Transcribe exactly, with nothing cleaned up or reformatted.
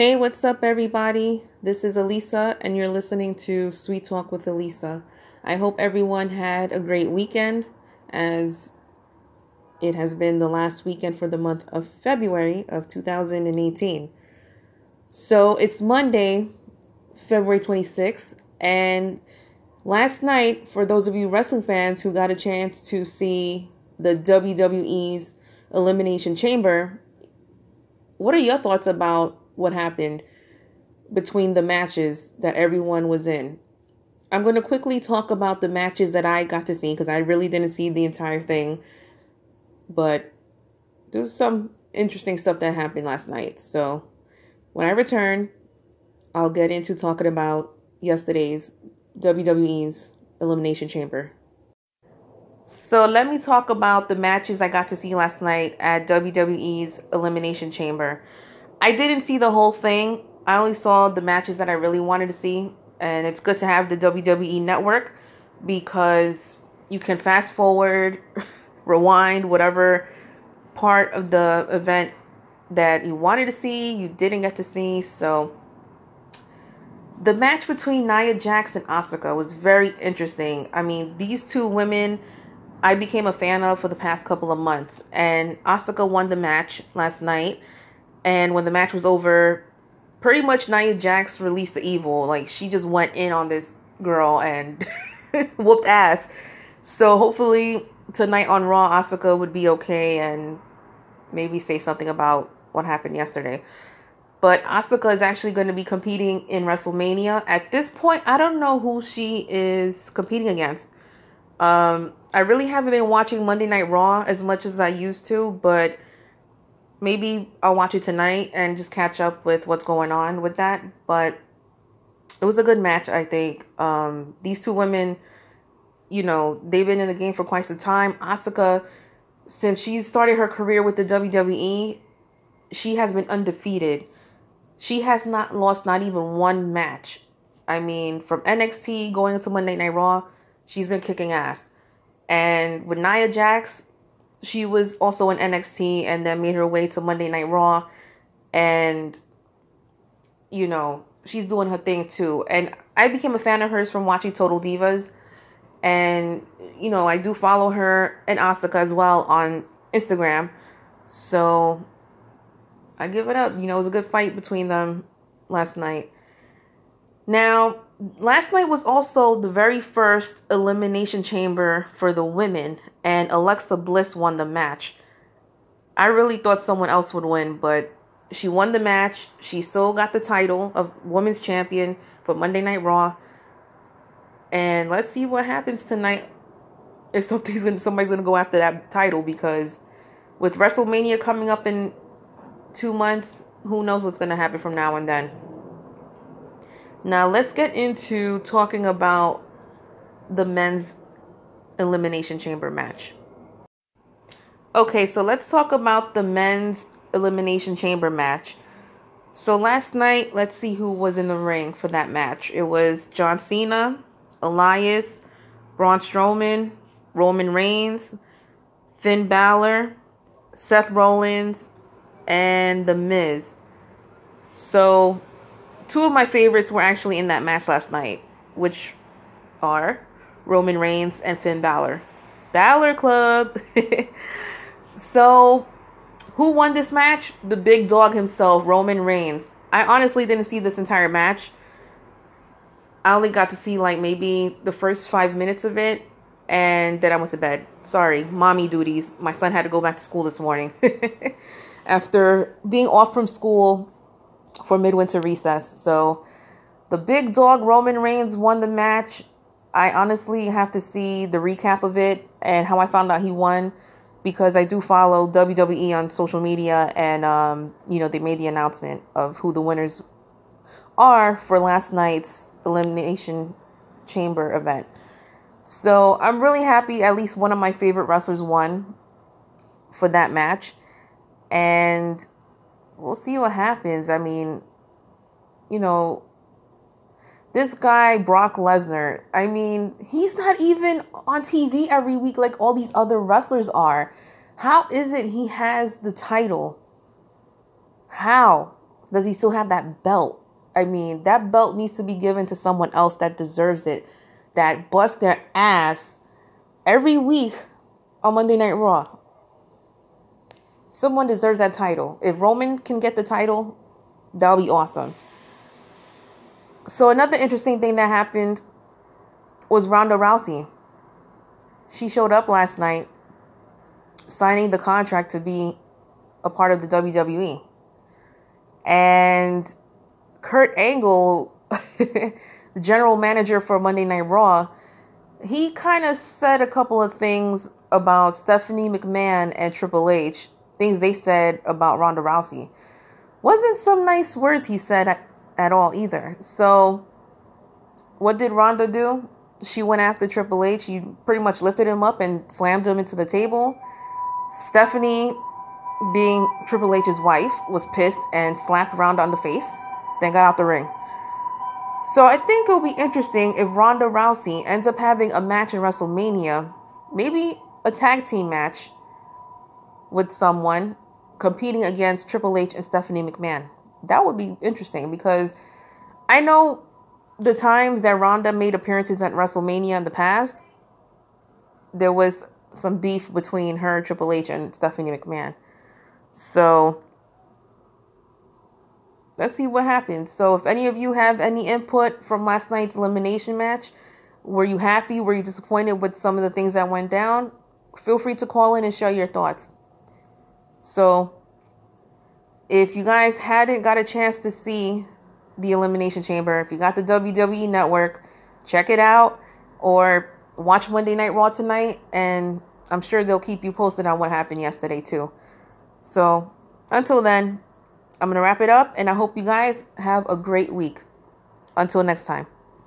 Hey, what's up, everybody? This is Alisa, and you're listening to Sweet Talk with Alisa. I hope everyone had a great weekend, as it has been the last weekend for the month of February of two thousand eighteen. So it's Monday, February twenty-sixth, and last night, for those of you wrestling fans who got a chance to see the W W E's Elimination Chamber, what are your thoughts about what happened between the matches that everyone was in? I'm going to quickly talk about the matches that I got to see, because I really didn't see the entire thing, but there was some interesting stuff that happened last night. So when I return, I'll get into talking about yesterday's W W E's Elimination Chamber. So let me talk about the matches I got to see last night at W W E's Elimination Chamber. I didn't see the whole thing. I only saw the matches that I really wanted to see. And it's good to have the W W E Network, because you can fast forward, rewind, whatever part of the event that you wanted to see, you didn't get to see. So the match between Nia Jax and Asuka was very interesting. I mean, these two women I became a fan of for the past couple of months. And Asuka won the match last night. And when the match was over, pretty much Nia Jax released the evil. Like, she just went in on this girl and whooped ass. So hopefully tonight on Raw, Asuka would be okay and maybe say something about what happened yesterday. But Asuka is actually going to be competing in WrestleMania. At this point, I don't know who she is competing against. Um, I really haven't been watching Monday Night Raw as much as I used to, but maybe I'll watch it tonight and just catch up with what's going on with that. But it was a good match, I think. Um, these two women, you know, they've been in the game for quite some time. Asuka, since she started her career with the W W E, she has been undefeated. She has not lost not even one match. I mean, from N X T going into Monday Night Raw, she's been kicking ass. And with Nia Jax, she was also in N X T and then made her way to Monday Night Raw. And, you know, she's doing her thing too. And I became a fan of hers from watching Total Divas. And, you know, I do follow her and Asuka as well on Instagram. So I give it up. You know, it was a good fight between them last night. Now, last night was also the very first Elimination Chamber for the women, and Alexa Bliss won the match. I really thought someone else would win, but she won the match. She still got the title of Women's Champion for Monday Night Raw. And let's see what happens tonight, if something's gonna, somebody's going to go after that title, because with WrestleMania coming up in two months, who knows what's going to happen from now and then. Now, let's get into talking about the men's Elimination Chamber match. Okay, so let's talk about the men's Elimination Chamber match. So last night, let's see who was in the ring for that match. It was John Cena, Elias, Braun Strowman, Roman Reigns, Finn Balor, Seth Rollins, and The Miz. So two of my favorites were actually in that match last night, which are Roman Reigns and Finn Balor. Balor Club. So, who won this match? The big dog himself, Roman Reigns. I honestly didn't see this entire match. I only got to see like maybe the first five minutes of it, and then I went to bed. Sorry, mommy duties. My son had to go back to school this morning after being off from school for midwinter recess. So the big dog Roman Reigns won the match. I honestly have to see the recap of it and how I found out he won, because I do follow W W E on social media, and um, you know, they made the announcement of who the winners are for last night's Elimination Chamber event. So I'm really happy at least one of my favorite wrestlers won for that match. And we'll see what happens. I mean, you know, this guy, Brock Lesnar, I mean, he's not even on T V every week like all these other wrestlers are. How is it he has the title? How? Does he still have that belt? I mean, that belt needs to be given to someone else that deserves it, that busts their ass every week on Monday Night Raw. Someone deserves that title. If Roman can get the title, that'll be awesome. So another interesting thing that happened was Ronda Rousey. She showed up last night, signing the contract to be a part of the W W E. And Kurt Angle, the general manager for Monday Night Raw, he kind of said a couple of things about Stephanie McMahon and Triple H, things they said about Ronda Rousey. Wasn't some nice words he said at, at all either. So what did Ronda do? She went after Triple H. She pretty much lifted him up and slammed him into the table. Stephanie, being Triple H's wife, was pissed and slapped Ronda on the face, then got out the ring. So I think it'll be interesting if Ronda Rousey ends up having a match in WrestleMania, maybe a tag team match with someone competing against Triple H and Stephanie McMahon. That would be interesting because I know the times that Ronda made appearances at WrestleMania in the past, there was some beef between her, Triple H, and Stephanie McMahon. So let's see what happens. So if any of you have any input from last night's elimination match, were you happy? Were you disappointed with some of the things that went down? Feel free to call in and share your thoughts. So if you guys hadn't got a chance to see the Elimination Chamber, if you got the W W E Network, check it out or watch Monday Night Raw tonight. And I'm sure they'll keep you posted on what happened yesterday too. So until then, I'm going to wrap it up and I hope you guys have a great week. Until next time.